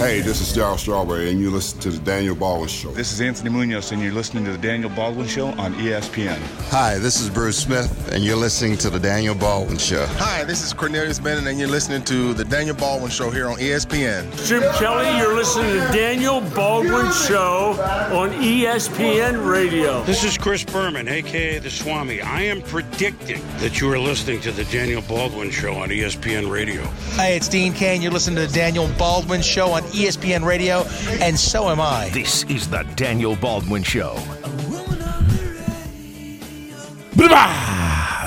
Hey, this is Darryl Strawberry, and you listen to The Daniel Baldwin Show. This is Anthony Munoz, and you're listening to The Daniel Baldwin Show on ESPN. Hi, this is Bruce Smith, and you're listening to The Daniel Baldwin Show. Hi, this is Cornelius Bennett, and you're listening to The Daniel Baldwin Show here on ESPN. Jim Kelly, you're listening to The Daniel Baldwin Show on ESPN Radio. This is Chris Berman, a.k.a. The Swami. I am predicting that you are listening to The Daniel Baldwin Show on ESPN Radio. Hi, it's Dean Cain. You're listening to The Daniel Baldwin Show on ESPN Radio, and so am I. This is The Daniel Baldwin Show.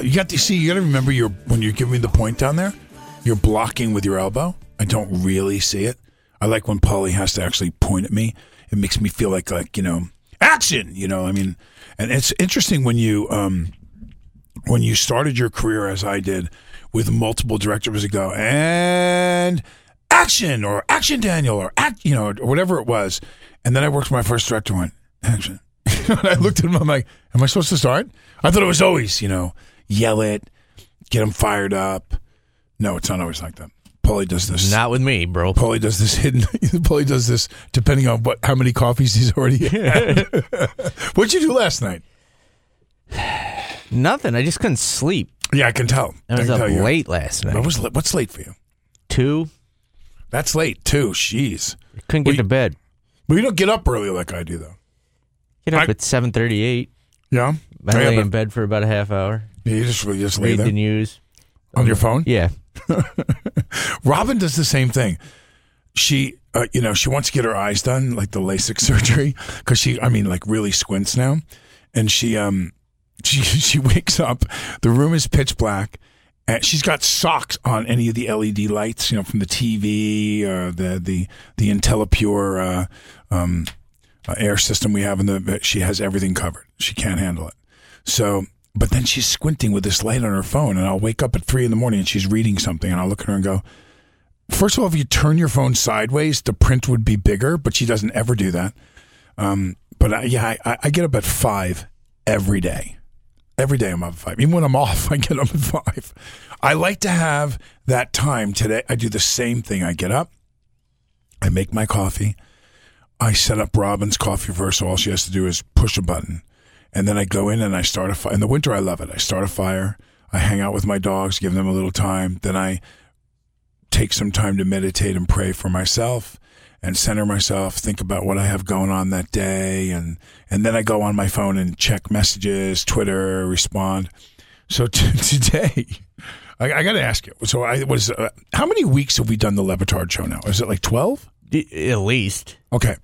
You got to see, you got to remember when you're giving me the point down there, you're blocking with your elbow. I don't really see it. I like when Paulie has to actually point at me. It makes me feel like you know, action, you know, I mean. And it's interesting when you started your career, as I did, with multiple directors ago, and action, or action Daniel, or act, you know, or whatever it was. And then I worked with my first director and went, action. And I looked at him, I'm like, am I supposed to start? I thought it was always, you know, yell it, get them fired up. No, it's not always like that. Paulie does this. Not with me, bro. Paulie does this hidden. Paulie does this depending on how many coffees he's already had. What'd you do last night? Nothing. I just couldn't sleep. Yeah, I can tell. I was up late last night. What's late for you? 2. That's late, too. Jeez. Couldn't get to bed. But you don't get up early like I do, though. Get up at 7:38. Yeah? I lay in bed for about a half hour. Yeah, you just lay there. Read the news. On your phone? Yeah. Robin does the same thing. She, you know, she wants to get her eyes done, like the LASIK surgery, because she, I mean, like really squints now. And she wakes up. The room is pitch black. And she's got socks on any of the LED lights, you know, from the TV or the IntelliPure air system we have in the. She has everything covered. She can't handle it. So, but then she's squinting with this light on her phone, and I'll wake up at 3 a.m. and she's reading something, and I'll look at her and go, first of all, if you turn your phone sideways, the print would be bigger, but she doesn't ever do that. I get up at 5 every day. Every day I'm up at 5. Even when I'm off, I get up at 5. I like to have that time today. I do the same thing. I get up. I make my coffee. I set up Robin's coffee first. So all she has to do is push a button. And then I go in and I start a fire. In the winter, I love it. I start a fire. I hang out with my dogs, give them a little time. Then I take some time to meditate and pray for myself and center myself, think about what I have going on that day, and then I go on my phone and check messages, Twitter, respond. So today, I got to ask you. So I was, how many weeks have we done the Le Batard show now? Is it like 12? At least. Okay.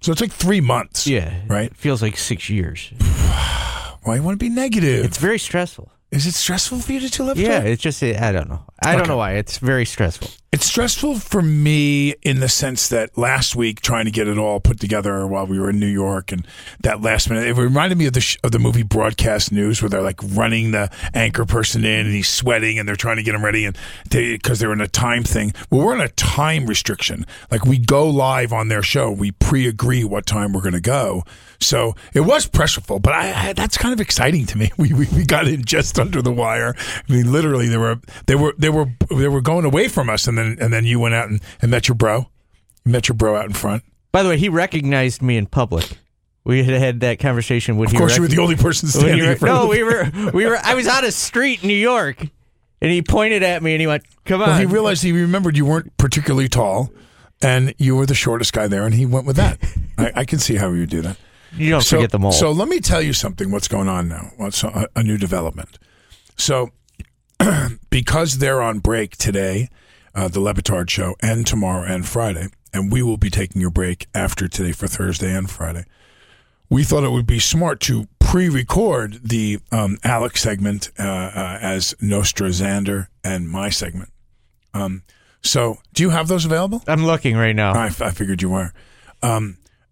So it's like 3 months. Yeah. Right? It feels like 6 years. Why you want to be negative? It's very stressful. Is it stressful for you to do Le Batard? Yeah, it's just, I don't know. I don't know why. It's very stressful. It's stressful for me in the sense that last week, trying to get it all put together while we were in New York, and that last minute, it reminded me of the movie Broadcast News, where they're like running the anchor person in, and he's sweating, and they're trying to get him ready, and because they're in a time thing. Well, we're in a time restriction. Like, we go live on their show. We pre-agree what time we're going to go. So it was pressureful, but that's kind of exciting to me. We got in just under the wire. I mean, literally, they were going away from us, and then you went out and met your bro. You met your bro out in front. By the way, he recognized me in public. We had that conversation. Of course, you were the only person standing in front. No, we were. I was on a street in New York, and he pointed at me, and he went, "Come on." Well, he realized he remembered you weren't particularly tall, and you were the shortest guy there, and he went with that. I can see how you would do that. You don't forget them all. So let me tell you something, what's going on now, a new development. So because they're on break today, the Le Batard show, and tomorrow and Friday, and we will be taking a break after today for Thursday and Friday, we thought it would be smart to pre-record the Alec segment as Nostradamus and my segment. So do you have those available? I'm looking right now. I figured you were.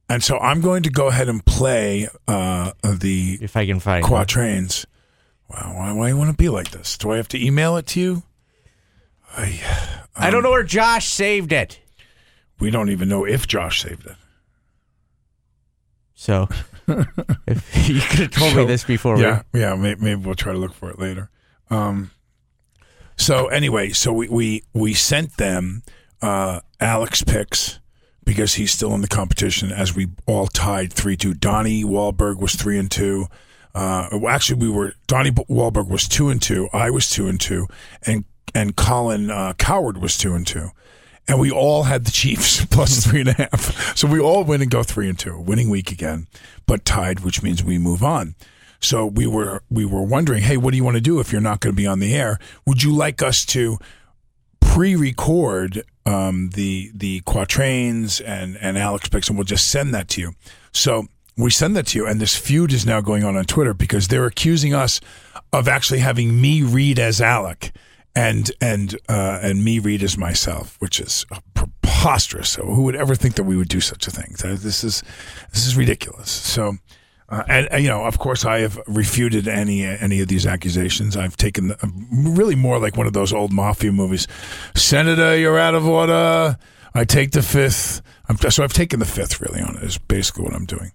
And so I'm going to go ahead and play the if I can find quatrains. Wow, why you want to be like this? Do I have to email it to you? I don't know where Josh saved it. We don't even know if Josh saved it. So if you could have told me this before. Yeah, maybe we'll try to look for it later. So anyway, so we sent them Alec's picks. because he's still in the competition, as we all tied 3-2. Donnie Wahlberg was 3-2. Donnie Wahlberg was 2-2. I was 2-2, and Colin Cowherd was 2-2. And we all had the Chiefs plus 3.5. So we all win and go 3-2, winning week again, but tied, which means we move on. So we were wondering, hey, what do you want to do if you're not going to be on the air? Would you like us to pre-record the quatrains and Alex picks, and we'll just send that to you? So we send that to you, and this feud is now going on Twitter because they're accusing us of actually having me read as Alec and me read as myself, which is preposterous. So who would ever think that we would do such a thing? This is ridiculous. So. And you know, of course, I have refuted any of these accusations. I've taken really more like one of those old mafia movies. Senator, you're out of order. I take the fifth. So I've taken the fifth really on it, is basically what I'm doing.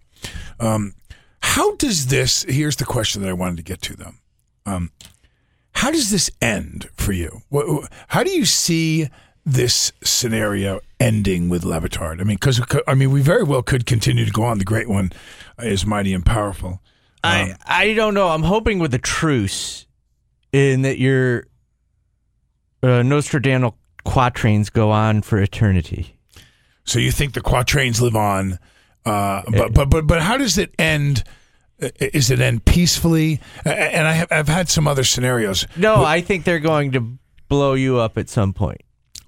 How does this? Here's the question that I wanted to get to, though. How does this end for you? How do you see this scenario ending with Le Batard? I mean, we very well could continue to go on. The great one is mighty and powerful. I don't know. I'm hoping with a truce in that your Nostradamus quatrains go on for eternity. So you think the quatrains live on, but how does it end? Is it end peacefully? And I've had some other scenarios. No, I think they're going to blow you up at some point.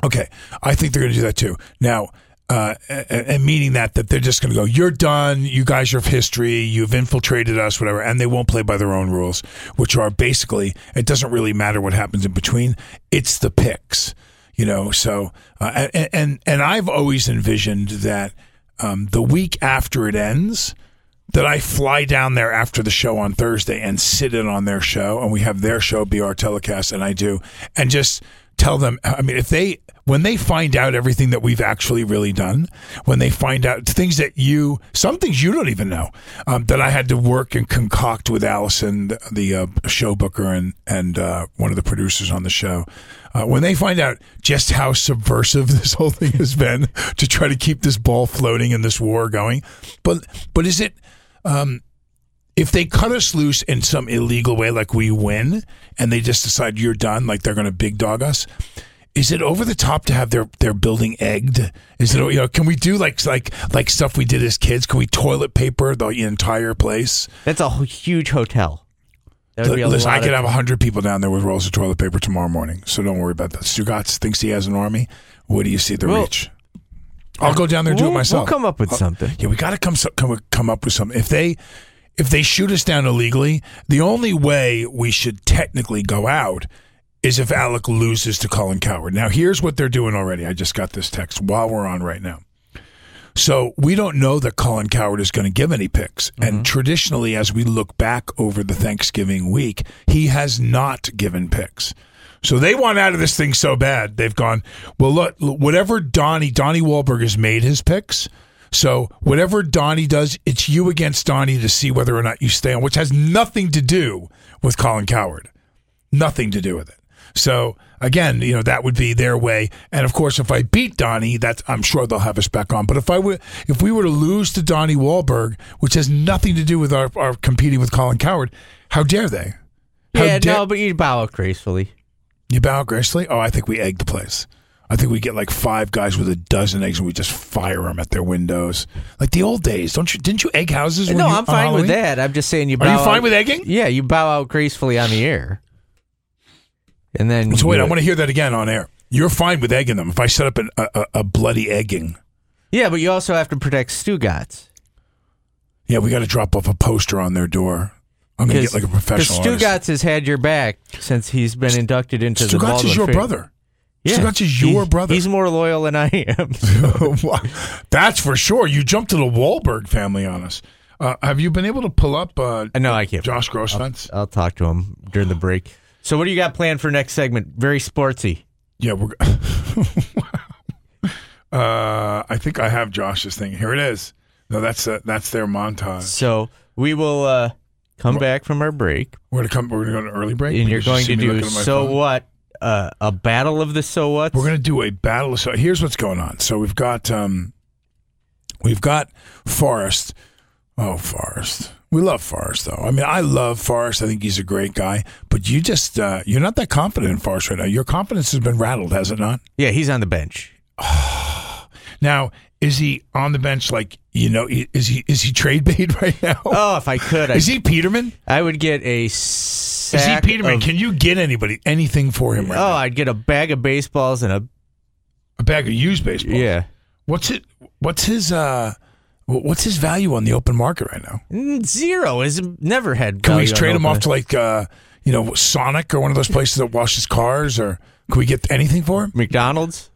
Okay, I think they're going to do that too. Now, and meaning that they're just going to go, you're done, you guys are history, you've infiltrated us, whatever, and they won't play by their own rules, which are basically, it doesn't really matter what happens in between, it's the picks, you know, so, and I've always envisioned that the week after it ends, that I fly down there after the show on Thursday and sit in on their show, and we have their show be our telecast, and I do, and just tell them, I mean, when they find out everything that we've actually really done, when they find out things that some things you don't even know, that I had to work and concoct with Allison, the show booker and one of the producers on the show, when they find out just how subversive this whole thing has been to try to keep this ball floating and this war going. But is it, if they cut us loose in some illegal way, like we win, and they just decide you're done, like they're going to big dog us, is it over the top to have their building egged? Is it, you know, can we do like stuff we did as kids? Can we toilet paper the entire place? That's a huge hotel. Listen, I could have 100 people down there with rolls of toilet paper tomorrow morning, so don't worry about that. Stugatz thinks he has an army. What do you see reach? I'll go down there and do it myself. We'll come up with something. Yeah, we got to come up with something. If they shoot us down illegally, the only way we should technically go out is if Alec loses to Colin Cowherd. Now, here's what they're doing already. I just got this text while we're on right now. So we don't know that Colin Cowherd is going to give any picks. Mm-hmm. And traditionally, as we look back over the Thanksgiving week, he has not given picks. So they want out of this thing so bad. They've gone, well, look, whatever Donnie Wahlberg has made his picks. So whatever Donnie does, it's you against Donnie to see whether or not you stay on, which has nothing to do with Colin Cowherd. Nothing to do with it. So, again, you know, that would be their way. And, of course, if I beat Donnie, I'm sure they'll have us back on. But if we were to lose to Donnie Wahlberg, which has nothing to do with our competing with Colin Cowherd, how dare they? But you bow out gracefully. You bow out gracefully? Oh, I think we egg the place. I think we get like 5 guys with a 12 eggs and we just fire them at their windows. Like the old days. Didn't you egg houses? No, I'm fine with that. I'm just saying you bow out. Are you fine with egging? Yeah, you bow out gracefully on the air. And then I want to hear that again on air. You're fine with egging them if I set up a bloody egging. Yeah, but you also have to protect Stugatz. Yeah, we got to drop off a poster on their door. I'm going to get like a professional artist. Stugatz has had your back since he's been inducted into the Baldwin family. Stugatz is your brother. Yeah. Stugatz is your brother. He's more loyal than I am. So. That's for sure. You jumped to the Wahlberg family on us. Have you been able to pull up no, I can't. Josh Grossfence? I'll talk to him during the break. So what do you got planned for next segment? Very sportsy. Yeah, we're. I think I have Josh's thing. Here it is. No, that's their montage. So we will come back from our break. We're going to go to an early break, and you're going to do so phone. What? A battle of the so whats. We're going to do a battle of so. Here's what's going on. So we've got We've got Forrest. Oh, Forrest. We love Forrest, though. I mean, I love Forrest. I think he's a great guy. But you just, you're not that confident in Forrest right now. Your confidence has been rattled, has it not? Yeah, he's on the bench. Now, is he on the bench like, you know, is he trade bait right now? Oh, if I could. Is he Peterman? I would get a sack. Is he Peterman? Can you get anything for him right now? Oh, I'd get a bag of baseballs and a bag of used baseballs? Yeah. What's his value on the open market right now? Zero. Has never had. Can we trade him off to like Sonic or one of those places that washes cars, or can we get anything for him? McDonald's,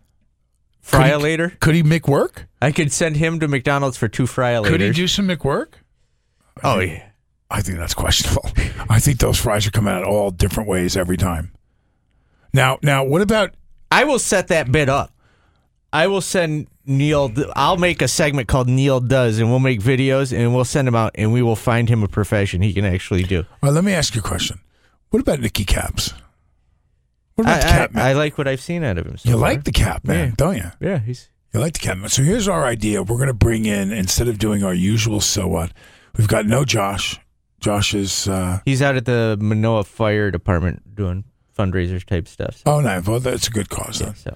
Fry-O-Later. Could he make work? I could send him to McDonald's for 2 Fry-O-Laters. Could he do some McWork? Oh yeah, I think that's questionable. I think those fries are coming out all different ways every time. Now, what about? I will set that bid up. I will send Neil. I'll make a segment called Neil Does, and we'll make videos, and we'll send him out, and we will find him a profession he can actually do. Well, let me ask you a question. What about Nikki Capps? What about the Cap Man? I like what I've seen out of him. So you like the Cap Man, don't you? Yeah, you like the Cap Man. So here's our idea. We're going to bring in, instead of doing our usual so what, we've got no Josh. Josh is... he's out at the Manoa Fire Department doing fundraisers type stuff. So. Oh, no. Well, that's a good cause, though. Yeah, so.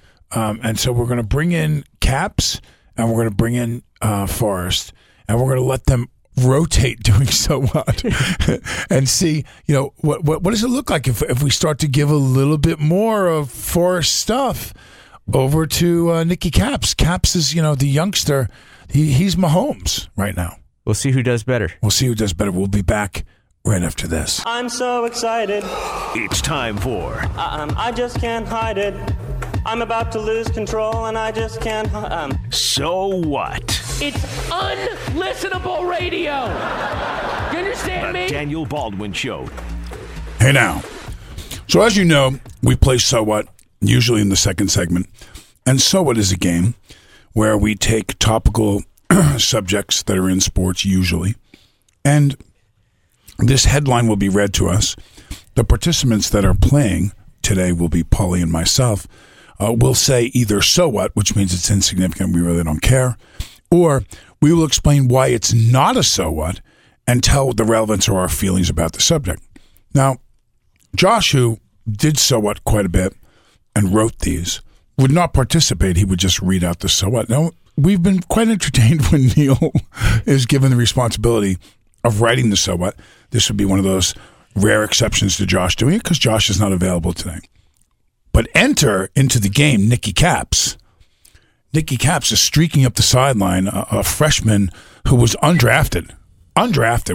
And so we're going to bring in Caps, and we're going to bring in Forrest, and we're going to let them rotate doing so what and see, you know, what does it look like if we start to give a little bit more of Forrest stuff over to Nikki Capps. Caps is, you know, the youngster. He's Mahomes right now. We'll see who does better. We'll be back right after this. I'm so excited. It's time for... I just can't hide it. I'm about to lose control, and I just can't... So what? It's unlistenable radio. You understand me? The Daniel Baldwin Show. Hey, now. So as you know, we play So What, usually in the second segment. And So What is a game where we take topical subjects that are in sports, usually. And this headline will be read to us. The participants that are playing today will be Paulie and myself. We'll say either so what, which means it's insignificant, we really don't care, or we will explain why it's not a so what and tell the relevance or our feelings about the subject. Now, Josh, who did so what quite a bit and wrote these, would not participate. He would just read out the so what. Now, we've been quite entertained when Neil is given the responsibility of writing the so what. This would be one of those rare exceptions to Josh doing it because Josh is not available today. But enter into the game Nikki Capps. Nikki Capps is streaking up the sideline, a freshman who was undrafted.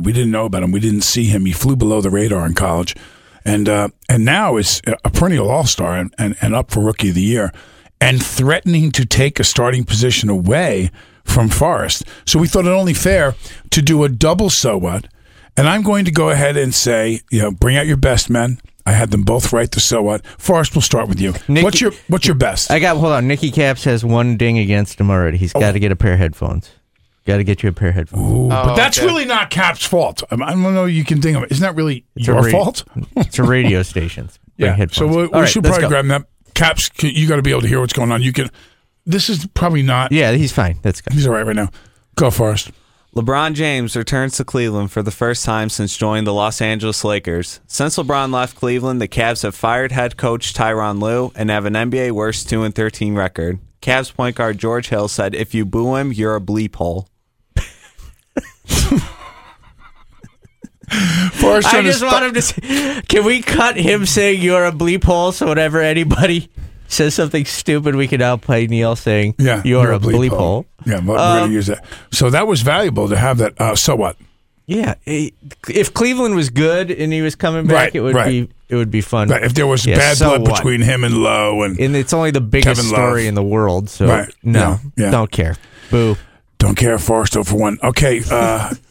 We didn't know about him. We didn't see him. He flew below the radar in college. And now is a perennial all-star and up for Rookie of the Year and threatening to take a starting position away from Forrest. So we thought it only fair to do a double so what. And I'm going to go ahead and say, you know, bring out your best men. I had them both write the so what. Forrest, we'll start with you. Nikki, what's your best? Hold on. Nikki Capps has one ding against him already. He's got to get a pair of headphones. Got to get you a pair of headphones. Ooh, but that's really not Capps' fault. I don't know. You can ding him. Isn't that really your fault? It's a radio station. Yeah. So we should probably grab that. Capps, you got to be able to hear what's going on. You can. This is probably not. Yeah, he's fine. That's good. He's all right now. Go, Forrest. LeBron James returns to Cleveland for the first time since joining the Los Angeles Lakers. Since LeBron left Cleveland, the Cavs have fired head coach Tyronn Lue and have an NBA worst 2-13 record. Cavs point guard George Hill said, "If you boo him, you're a bleep hole." I just want him to say, can we cut him saying you're a bleep hole so whenever anybody says something stupid, we can outplay Neil saying, you're a bleep hole. Yeah, we're going to use that. So that was valuable to have that. So what? Yeah. If Cleveland was good and he was coming back, it would be fun. Right. If there was bad blood between him and Lowe. And it's only the biggest story in the world, so don't care. Boo. Don't care, Forrest, 0-1. Okay,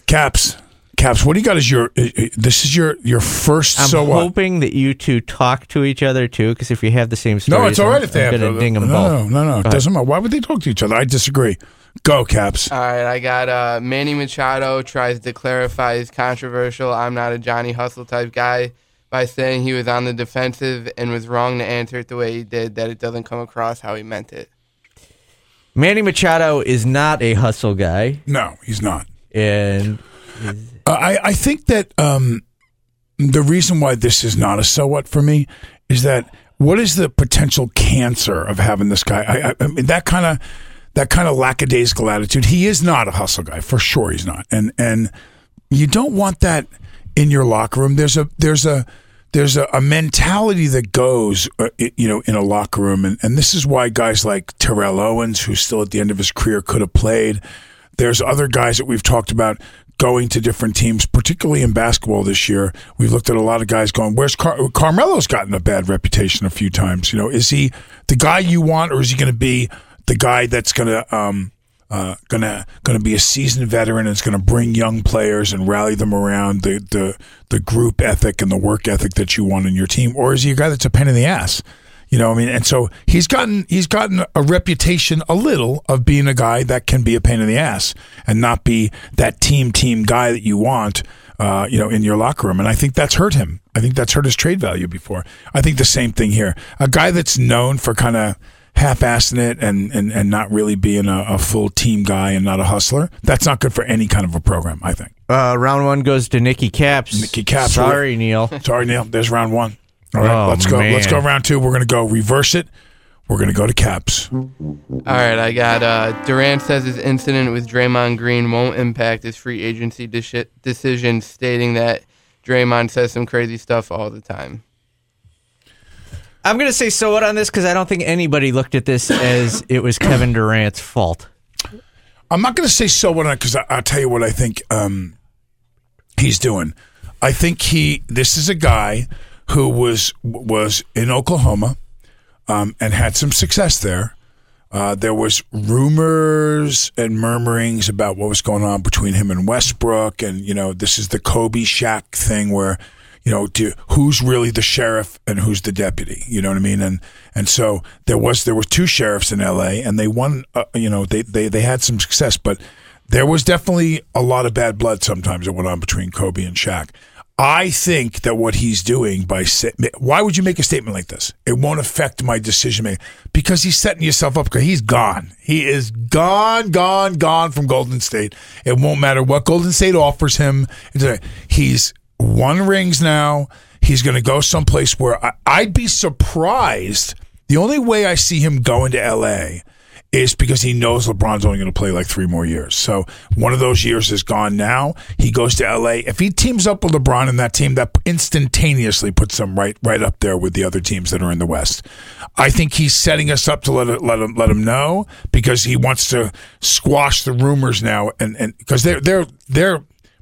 Caps. Caps, what do you got as your, this is your first I'm so what? I'm hoping that you two talk to each other, too, because if you have the same stories, it's all right if they have to ding them both. No, it doesn't matter. Why would they talk to each other? I disagree. Go, Caps. All right, I got Manny Machado tries to clarify his controversial I'm not a Johnny Hustle type guy by saying he was on the defensive and was wrong to answer it the way he did, that it doesn't come across how he meant it. Manny Machado is not a hustle guy. No, he's not. And I think that the reason why this is not a so what for me is that what is the potential cancer of having this guy? I mean, that kind of lackadaisical attitude. He is not a hustle guy for sure. He's not, and you don't want that in your locker room. There's a mentality that goes, in a locker room, and this is why guys like Terrell Owens, who's still at the end of his career, could have played. There's other guys that we've talked about going to different teams, particularly in basketball this year. We've looked at a lot of guys going, where's Carmelo's gotten a bad reputation a few times. You know, is he the guy you want, or is he going to be the guy that's going to be a seasoned veteran and is going to bring young players and rally them around the group ethic and the work ethic that you want in your team? Or is he a guy that's a pain in the ass? You know what I mean? And so he's gotten a reputation a little of being a guy that can be a pain in the ass and not be that team guy that you want, in your locker room. And I think that's hurt him. I think that's hurt his trade value before. I think the same thing here. A guy that's known for kind of half-assing it and not really being a full team guy and not a hustler, that's not good for any kind of a program, I think. Round one goes to Nikki Capps. Sorry, Neil. Sorry, Neil. There's round one. All right, let's go. Man. Let's go round two. We're going to go reverse it. We're going to go to Caps. All right, I got Durant says his incident with Draymond Green won't impact his free agency decision, stating that Draymond says some crazy stuff all the time. I'm going to say so what on this because I don't think anybody looked at this as it was Kevin Durant's fault. I'm not going to say so what on it because I'll tell you what I think he's doing. I think this is a guy who was in Oklahoma and had some success there. There was rumors and murmurings about what was going on between him and Westbrook, and this is the Kobe Shaq thing where who's really the sheriff and who's the deputy? You know what I mean? And so there were two sheriffs in L.A. and they won. They had some success, but there was definitely a lot of bad blood sometimes that went on between Kobe and Shaq. I think that what he's doing why would you make a statement like this? It won't affect my decision making because he's setting yourself up because he's gone. He is gone from Golden State. It won't matter what Golden State offers him. He's won rings now. He's going to go someplace where I'd be surprised. The only way I see him going to L.A. is because he knows LeBron's only going to play like 3 more years. So one of those years is gone now. He goes to L.A. If he teams up with LeBron and that team, that instantaneously puts him right up there with the other teams that are in the West. I think he's setting us up to let him know because he wants to squash the rumors now and because they're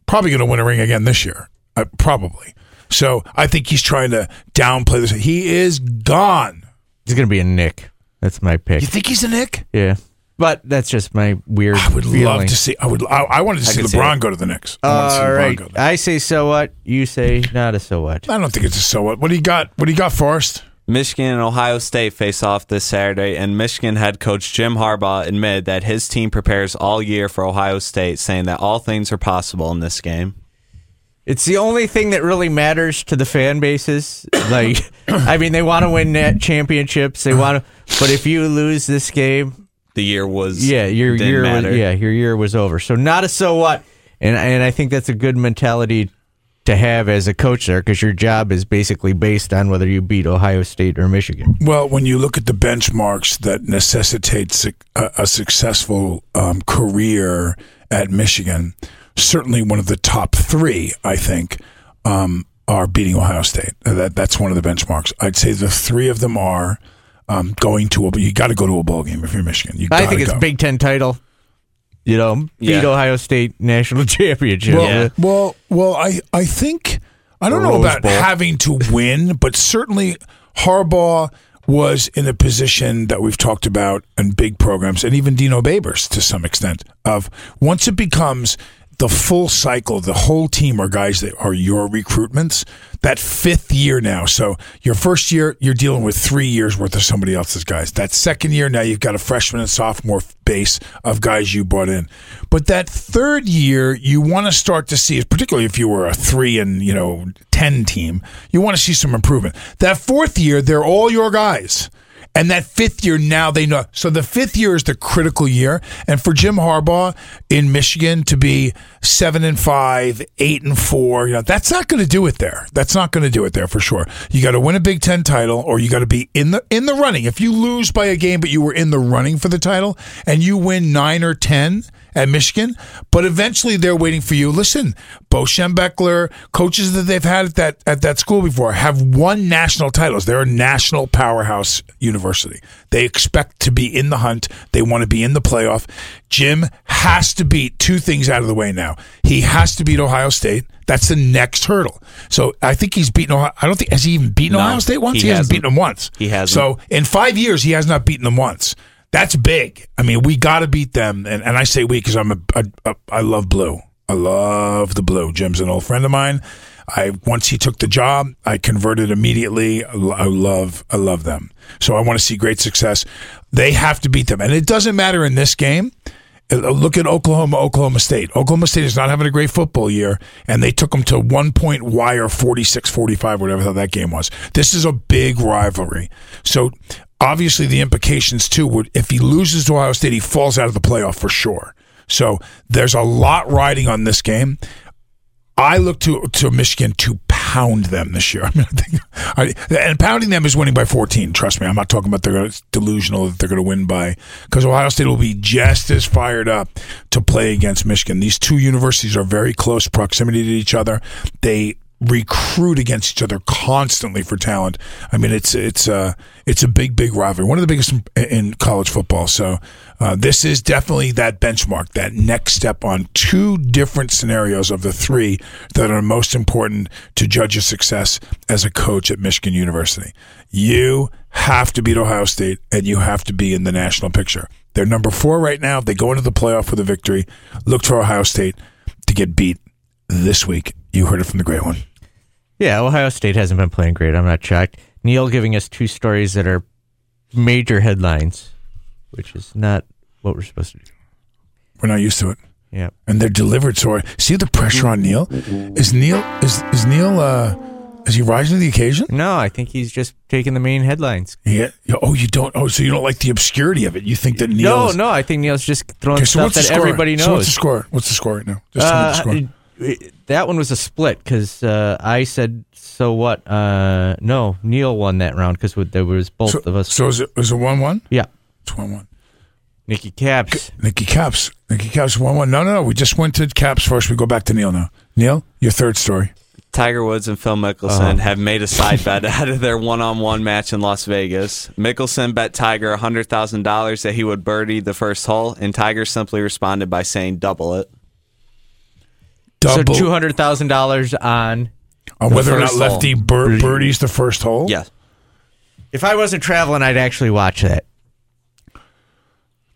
probably going to win a ring again this year. Probably. So I think he's trying to downplay this. He is gone. He's going to be a Knick. That's my pick. You think he's a Knick? Yeah, but that's just my weird feeling. Love to see. I wanted to see LeBron go to the Knicks. All right. I say so what. You say not a so what. I don't think it's a so what. What do you got? Forrest? Michigan and Ohio State face off this Saturday, and Michigan head coach Jim Harbaugh admitted that his team prepares all year for Ohio State, saying that all things are possible in this game. It's the only thing that really matters to the fan bases. Like, I mean, they want to win net championships. They want to, but if you lose this game, your year was over. So not a so what, and I think that's a good mentality to have as a coach there because your job is basically based on whether you beat Ohio State or Michigan. Well, when you look at the benchmarks that necessitates a successful career at Michigan. Certainly one of the top 3, I think, are beating Ohio State. That's one of the benchmarks. I'd say the 3 of them are going to a – you got to go to a bowl game if you're Michigan. I think it's Big Ten title, beat Ohio State national championship. Well, I think – I don't know about having to win, but certainly Harbaugh – was in a position that we've talked about in big programs, and even Dino Babers to some extent, of once it becomes the full cycle, the whole team are guys that are your recruitments, that 5th year now. So your first year, you're dealing with 3 years worth of somebody else's guys. That second year, now you've got a freshman and sophomore base of guys you brought in. But that 3rd year, you want to start to see, particularly if you were a 3-10 team, you want to see some improvement. That 4th year, they're all your guys. And that fifth year, now they know. So the fifth year is the critical year. And for Jim Harbaugh in Michigan to be 7-5, 8-4, you know, that's not going to do it there. That's not going to do it there for sure. You got to win a Big Ten title, or you got to be in the running. If you lose by a game, but you were in the running for the title, and you win 9 or 10 at Michigan, but eventually they're waiting for you. Listen, Bo Schembechler, coaches that they've had at that school before have won national titles. They're a national powerhouse university. They expect to be in the hunt. They want to be in the playoff. Jim has to beat two things out of the way now. He has to beat Ohio State. That's the next hurdle. So I think he's beaten Ohio. I don't think, has he even beaten Ohio State once? He hasn't beaten them once. He hasn't. So in 5 years, he has not beaten them once. That's big. I mean, we got to beat them. And I say we because I love blue. I love the blue. Jim's an old friend of mine. Once he took the job, I converted immediately. I love them. So I want to see great success. They have to beat them. And it doesn't matter in this game. Look at Oklahoma State. Oklahoma State is not having a great football year, and they took them to 1-point wire, 46-45, whatever that game was. This is a big rivalry. So obviously the implications, too, would if he loses to Ohio State, he falls out of the playoff for sure. So there's a lot riding on this game. I look to Michigan to pound them this year. I mean, and pounding them is winning by 14. Trust me, I'm not talking about they're delusional that they're going to win by, because Ohio State will be just as fired up to play against Michigan. These two universities are very close proximity to each other. They recruit against each other constantly for talent. I mean, it's a big rivalry, one of the biggest in college football. So this is definitely that benchmark, that next step on two different scenarios of the three that are most important to judge your success as a coach at Michigan University. You have to beat Ohio State, and you have to be in the national picture. They're number 4 right now. If they go into the playoff with a victory, look for Ohio State to get beat this week. You heard it from the great one. Yeah, Ohio State hasn't been playing great. I'm not shocked. Neil giving us two stories that are major headlines, which is not what we're supposed to do. We're not used to it. Yeah, and they're delivered. So see the pressure on Neil. Is he rising to the occasion? No, I think he's just taking the main headlines. Yeah. Oh, you don't. Oh, so you don't like the obscurity of it? You think that Neil's... No. I think Neil's just throwing stuff that everybody knows. So what's the score? What's the score right now? Just tell me the score. That one was a split because I said, so what? No, Neil won that round because there was both of us. So is it 1-1? Yeah. It's 1-1. Nikki Capps 1-1. No. We just went to Capps first. We go back to Neil now. Neil, your third story. Tiger Woods and Phil Mickelson have made a side bet out of their one-on-one match in Las Vegas. Mickelson bet Tiger $100,000 that he would birdie the first hole, and Tiger simply responded by saying double it. Double. So $200,000 on whether or not Lefty birdies the first hole? Yes. If I wasn't traveling, I'd actually watch that.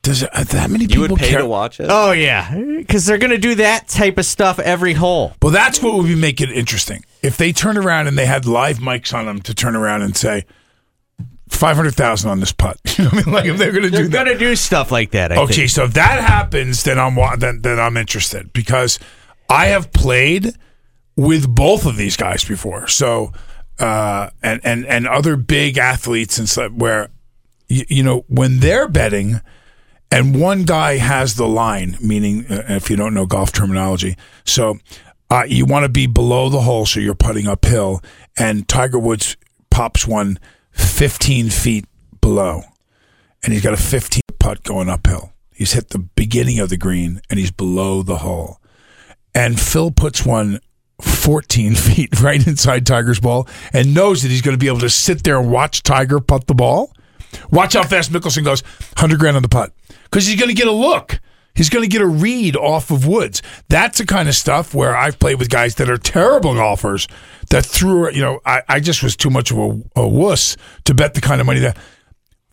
Does that many people to watch it? Oh, yeah. Because they're going to do that type of stuff every hole. Well, that's what would make it interesting. If they turn around and they had live mics on them to turn around and say, 500,000 on this putt. You know what I mean? Like if they're going to do that. They're going to do stuff like that, I think. So if that happens, then I'm interested, because I have played with both of these guys before, so and other big athletes and stuff where you know when they're betting, and one guy has the line, meaning if you don't know golf terminology, so you want to be below the hole, so you're putting uphill, and Tiger Woods pops one 15 feet below, and he's got a 15 putt going uphill. He's hit the beginning of the green, and he's below the hole. And Phil puts one 14 feet right inside Tiger's ball and knows that he's going to be able to sit there and watch Tiger putt the ball. Watch how fast Mickelson goes, $100,000 on the putt. Because he's going to get a look. He's going to get a read off of Woods. That's the kind of stuff where I've played with guys that are terrible golfers that threw, you know, I just was too much of a wuss to bet the kind of money that...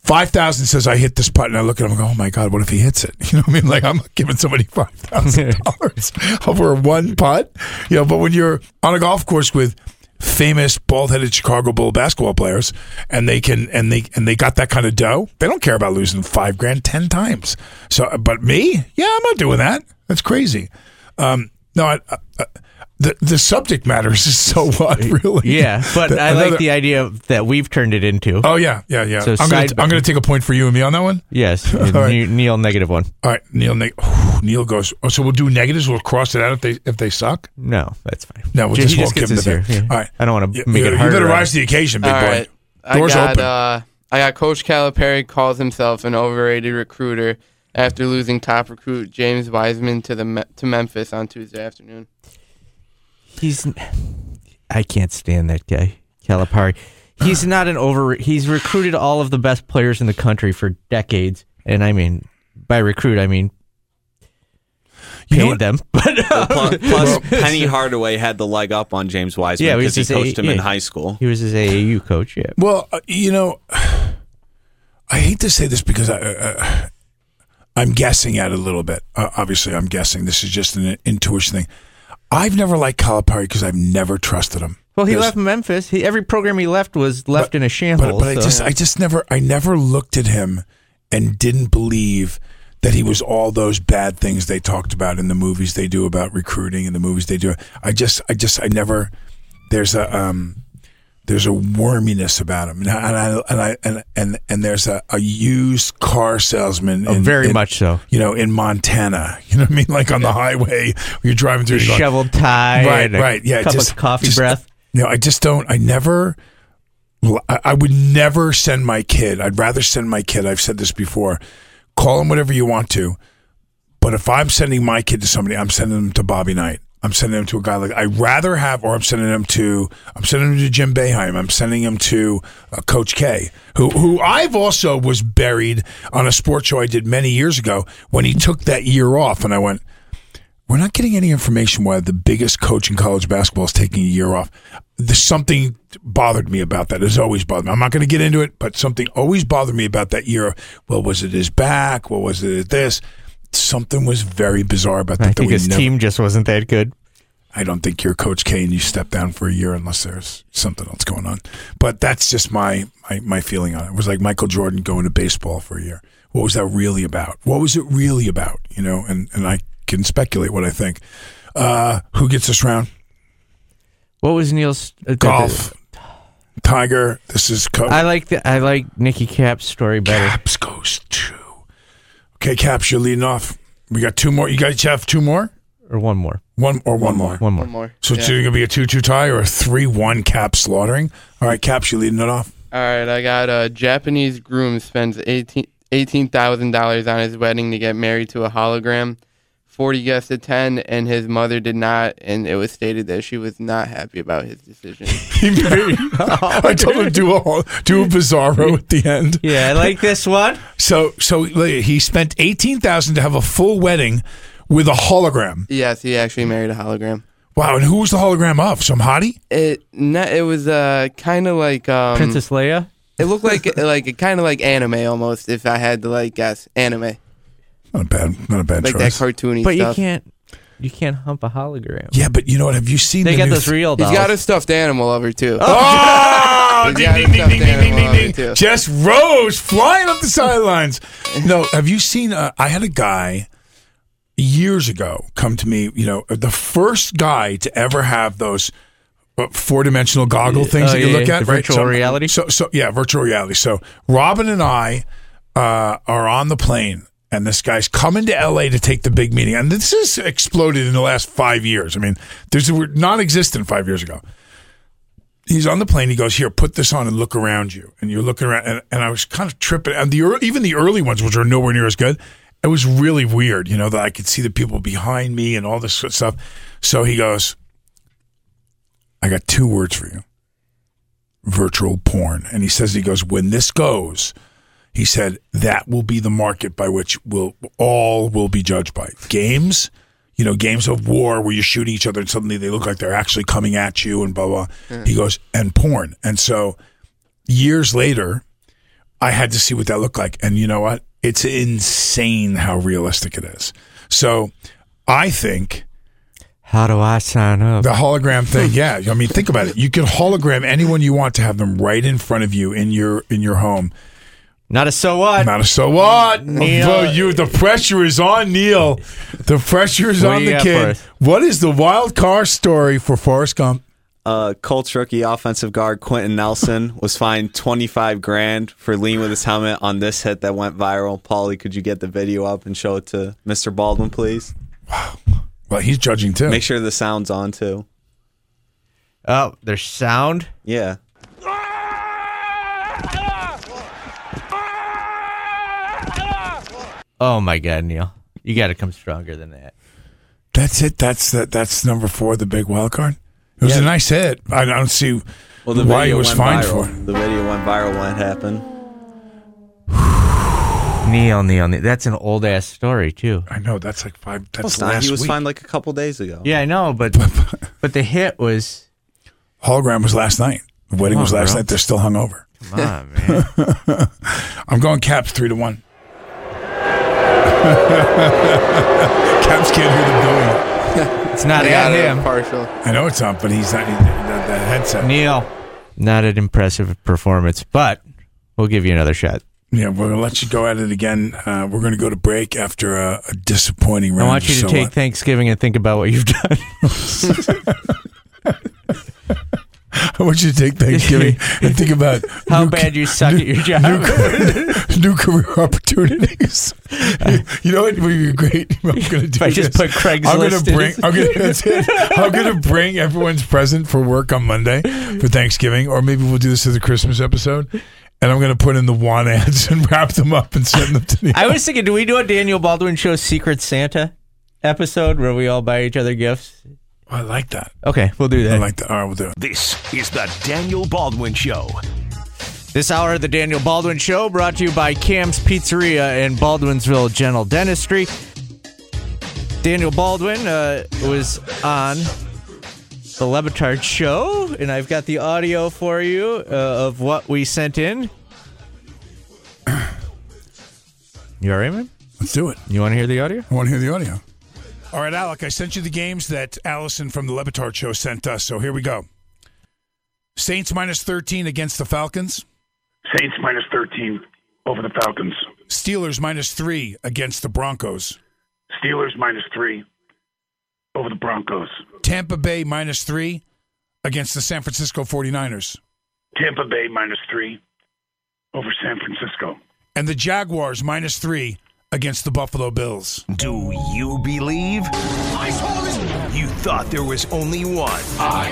5,000 says I hit this putt, and I look at him and go, "Oh my God, what if he hits it?" You know what I mean? Like I'm not giving somebody $5,000 over one putt, you know. But when you're on a golf course with famous bald-headed Chicago Bull basketball players, and they can and they got that kind of dough, they don't care about losing $5,000 10 times. So, but me, yeah, I'm not doing that. That's crazy. No, I The subject matters so what, really. Yeah, but I like the idea that we've turned it into. Oh, yeah. So I'm going to take a point for you and me on that one? Yes. Right. Neil, -1. All right, Neil goes, so we'll do negatives, we'll cross it out if they suck? No, that's fine. No, we'll just walk in the beer. Yeah. All right. I don't want to make it harder. You better rise to the occasion, big boy. Right. Doors open. I got Coach Calipari calls himself an overrated recruiter after losing top recruit James Wiseman to Memphis on Tuesday afternoon. I can't stand that guy, Calipari. He's not he's recruited all of the best players in the country for decades, and I mean by recruit I mean paid them. Plus Penny Hardaway had the leg up on James Wiseman because he coached him in high school. He was his AAU coach. Yeah. Well, I hate to say this because I'm guessing at it a little bit. Obviously, I'm guessing. This is just an intuition thing. I've never liked Calipari because I've never trusted him. Well, he left Memphis. Every program he left was left in a shambles. But so. I never looked at him and didn't believe that he was all those bad things they talked about in the movies they do about recruiting and the movies they do. I never. There's a worminess about him, and there's a used car salesman. Much so. In Montana, you know what I mean, like on the highway, you're driving through disheveled tie, right, yeah, cup of coffee breath. I just don't. I would never send my kid. I'd rather send my kid. I've said this before. Call him whatever you want to, but if I'm sending my kid to somebody, I'm sending them to Bobby Knight. I'm sending him to a guy like I'd rather have, or I'm sending him to Jim Boeheim. I'm sending him to Coach K, who I've also was buried on a sports show I did many years ago when he took that year off, and I went, we're not getting any information why the biggest coach in college basketball is taking a year off. Something bothered me about that. It's always bothered me. I'm not going to get into it, but something always bothered me about that year. Well, was it his back? What was it? This. Something was very bizarre about that. I think his team just wasn't that good. I don't think you're Coach K and you step down for a year unless there's something else going on. But that's just my feeling on it. It was like Michael Jordan going to baseball for a year. What was that really about? What was it really about? And I can speculate what I think. Who gets this round? What was Neil's golf? Tiger. This is Coach. I like Nikki Capps' story better. Capps goes too. Okay, Caps, you're leading off. We got two more. You guys have two more? Or one more? One more. So it's going to be a 2-2 tie or a 3-1 Caps slaughtering. All right, Caps, you're leading it off. All right, I got a Japanese groom spends $18,000 on his wedding to get married to a hologram. 40 guests attend, and his mother did not, and it was stated that she was not happy about his decision. I told him do a bizarro at the end. Yeah, I like this one. So he spent $18,000 to have a full wedding with a hologram. Yes, he actually married a hologram. Wow, and who was the hologram of? Some hottie? It was kind of like Princess Leia. It looked like kind of like anime almost. If I had to guess, anime. Not a bad choice. Like that cartoony stuff. But you can't hump a hologram. Yeah, but you know what? Have you seen they got those real dolls? He's got a stuffed animal over, too. Oh! Ding, ding, ding, ding, ding, ding. Jess Rose flying up the sidelines. No, have you seen, I had a guy years ago come to me, the first guy to ever have those four-dimensional goggle things that you look at, right? Virtual reality. So, virtual reality. So Robin and I are on the plane. And this guy's coming to L.A. to take the big meeting. And this has exploded in the last 5 years. I mean, there's non-existent 5 years ago. He's on the plane. He goes, here, put this on and look around you. And you're looking around. And I was kind of tripping. And even the early ones, which are nowhere near as good, it was really weird, that I could see the people behind me and all this stuff. So he goes, I got two words for you. Virtual porn. And he goes, when this goes... He said, that will be the market by which all will be judged by. Games, games of war where you're shooting each other and suddenly they look like they're actually coming at you and blah, blah. Yeah. He goes, and porn. And so years later, I had to see what that looked like. And you know what? It's insane how realistic it is. So I think... How do I sign up? The hologram thing, yeah. I mean, think about it. You can hologram anyone you want to have them right in front of you in your home. Not a so what. Not a so what. Neil. The pressure is on Neil. The pressure is on the kid. What is the wild card story for Forrest Gump? Colts rookie offensive guard Quentin Nelson was fined $25,000 for leaning with his helmet on this hit that went viral. Paulie, could you get the video up and show it to Mr. Baldwin, please? Wow. Well, he's judging too. Make sure the sound's on too. Oh, there's sound? Yeah. Oh, my God, Neil. You got to come stronger than that. That's it? That's number four, the big wild card? It was a nice hit. I don't see why he was fined for it. The video went viral when it happened. Neil. That's an old-ass story, too. I know. That's like five. That's last week. He was fined like a couple days ago. Yeah, I know, but the hit was... Hologram was last night. The wedding was last night. They're still hungover. Come on, man. I'm going Caps 3-1. Caps can't hear the building. It's not at him. Partial. I know it's not, but he's not the headset. Neil, not an impressive performance, but we'll give you another shot. Yeah, we're going to let you go at it again. We're going to go to break after a disappointing round. I want you to take Thanksgiving and think about what you've done. I want you to take Thanksgiving and think about how bad you suck at your job. New career opportunities. You know what would be great? I'm gonna do. If I just put Craigslist. I'm gonna bring everyone's present for work on Monday for Thanksgiving, or maybe we'll do this as a Christmas episode. And I'm gonna put in the want ads and wrap them up and send them to me. I was thinking, do we do a Daniel Baldwin Show Secret Santa episode where we all buy each other gifts? I like that. Okay, we'll do that. I like that. All right, we'll do it. This is the Daniel Baldwin Show. This hour of the Daniel Baldwin Show brought to you by Cam's Pizzeria in Baldwinsville General Dentistry. Daniel Baldwin was on the Le Batard Show, and I've got the audio for you of what we sent in. You all right, man? Let's do it. You want to hear the audio? I want to hear the audio. All right, Alec, I sent you the games that Allison from the Le Batard Show sent us, so here we go. Saints minus 13 against the Falcons. Saints minus 13 over the Falcons. Steelers minus 3 against the Broncos. Steelers minus 3 over the Broncos. Tampa Bay minus 3 against the San Francisco 49ers. Tampa Bay minus 3 over San Francisco. And the Jaguars minus 3 against the Buffalo Bills. Do you believe? I saw this. You thought there was only one. I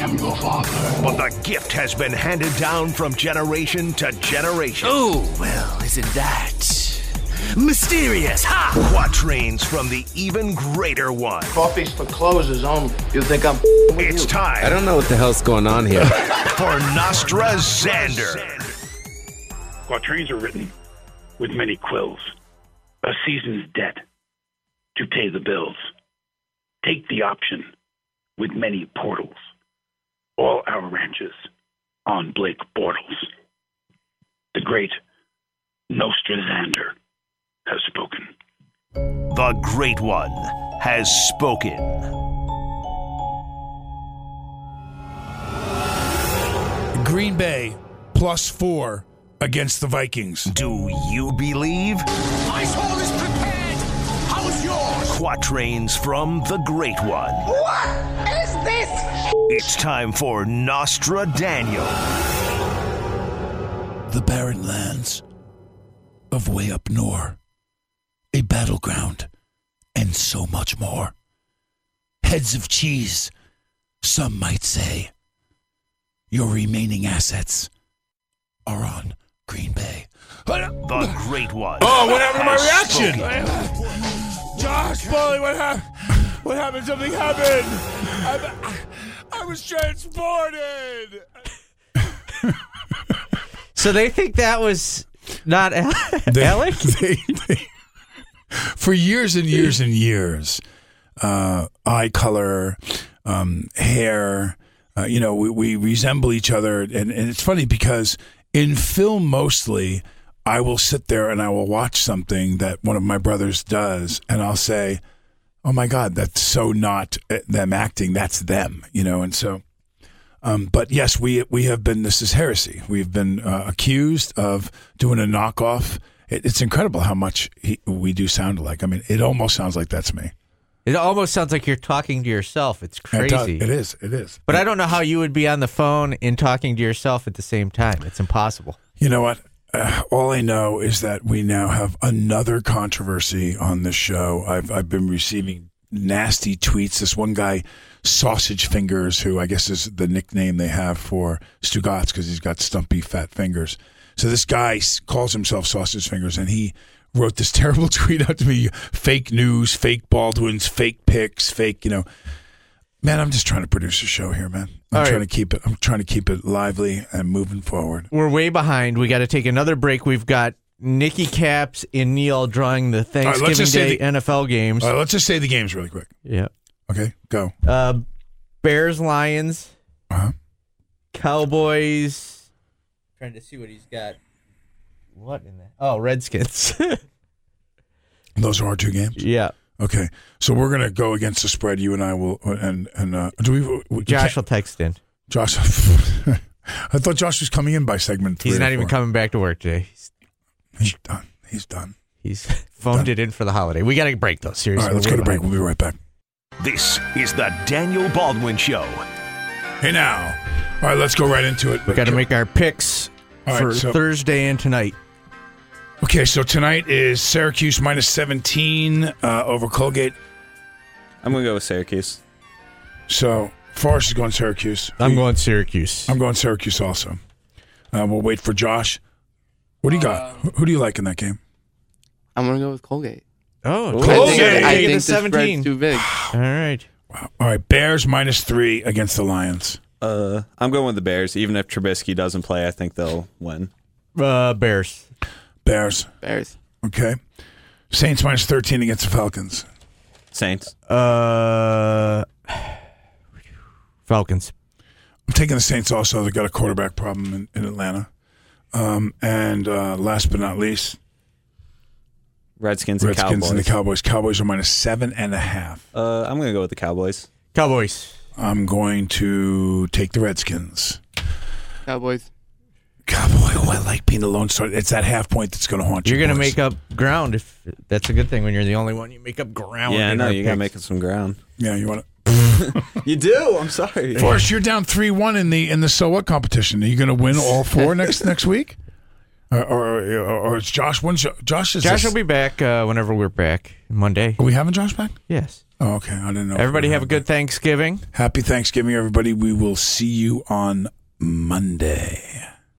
am your father. But the gift has been handed down from generation to generation. Oh, well, isn't that mysterious, ha! Quatrains from the even greater one. Coffee's for closers only. You think I'm with It's you. Time. I don't know what the hell's going on here. For Nostradamus. Quatrains are written with many quills. A season's debt to pay the bills. Take the option with many portals. All our ranches on Blake Bortles. The great Nostradamus has spoken. The great one has spoken. Green Bay plus 4 against the Vikings. Do you believe? My soul is prepared. How's yours? Quatrains from the Great One. What is this? It's time for Nostradamus. The barren lands of way up north, a battleground, and so much more. Heads of cheese, some might say. Your remaining assets are on Green Bay. The great one. Oh, what happened to my reaction? Josh, Paulie, what happened? What happened? Something happened. I was transported. So they think that was not Alec? For years and years and years, eye color, hair, we resemble each other. And it's funny because in film, mostly, I will sit there and I will watch something that one of my brothers does, and I'll say, "Oh my God, that's so not them acting. That's them," you know. And so But yes, we have been. This is heresy. We've been accused of doing a knockoff. It's incredible how much we do sound alike. I mean, it almost sounds like that's me. It almost sounds like you're talking to yourself. It's crazy. It is. It is. But I don't know how you would be on the phone and talking to yourself at the same time. It's impossible. You know what? All I know is that we now have another controversy on the show. I've been receiving nasty tweets. This one guy, Sausage Fingers, who I guess is the nickname they have for Stugatz because he's got stumpy, fat fingers. So this guy calls himself Sausage Fingers, and he wrote this terrible tweet out to me, fake news, fake Baldwins, fake picks, fake, you know. Man, I'm just trying to produce a show here, man. I'm trying to keep it lively and moving forward. We're way behind. We got to take another break. We've got Nikki Capps and Neil drawing the Thanksgiving Day NFL games. All right, let's just say the games really quick. Yeah. Okay, go. Bears, Lions, Cowboys. Trying to see what he's got. What in that? Oh, Redskins. Those are our two games? Yeah. Okay, so we're gonna go against the spread. You and I will, and do we? Josh will text in. Josh, I thought Josh was coming in by segment 3. He's not even coming back to work today. He's done. He's done. He's phoned it in for the holiday. We got to break though. Seriously, all right, let's go to break. We'll be right back. This is the Daniel Baldwin Show. Hey now, all right, let's go right into it. We got to make our picks for Thursday and tonight. Okay, so tonight is Syracuse minus 17 over Colgate. I'm going to go with Syracuse. So, Forrest is going Syracuse. I'm going Syracuse. I'm going Syracuse also. We'll wait for Josh. What do you got? Who do you like in that game? I'm going to go with Colgate. Oh, Colgate! I think the 17's too big. All right. Wow. All right, Bears minus 3 against the Lions. I'm going with the Bears. Even if Trubisky doesn't play, I think they'll win. Bears. Bears. Okay. Saints minus 13 against the Falcons. Saints. Falcons. I'm taking the Saints also. They've got a quarterback problem in Atlanta. And last but not least, Redskins and the Cowboys. Cowboys are minus 7.5. I'm going to go with the Cowboys. I'm going to take the Redskins. Cowboy, oh, I like being the lone star. It's that half point that's going to haunt you. You're going to make up ground. If that's a good thing when you're the only one. You make up ground. Yeah, no, you're going to make up some ground. Yeah, you want to. You do. I'm sorry. Forrest, you're down 3-1 in the so what competition. Are you going to win all four next week? Or it's Josh? Josh will be back whenever we're back Monday. Are we having Josh back? Yes. Oh, okay. I didn't know. Everybody have a good Thanksgiving. Happy Thanksgiving, everybody. We will see you on Monday.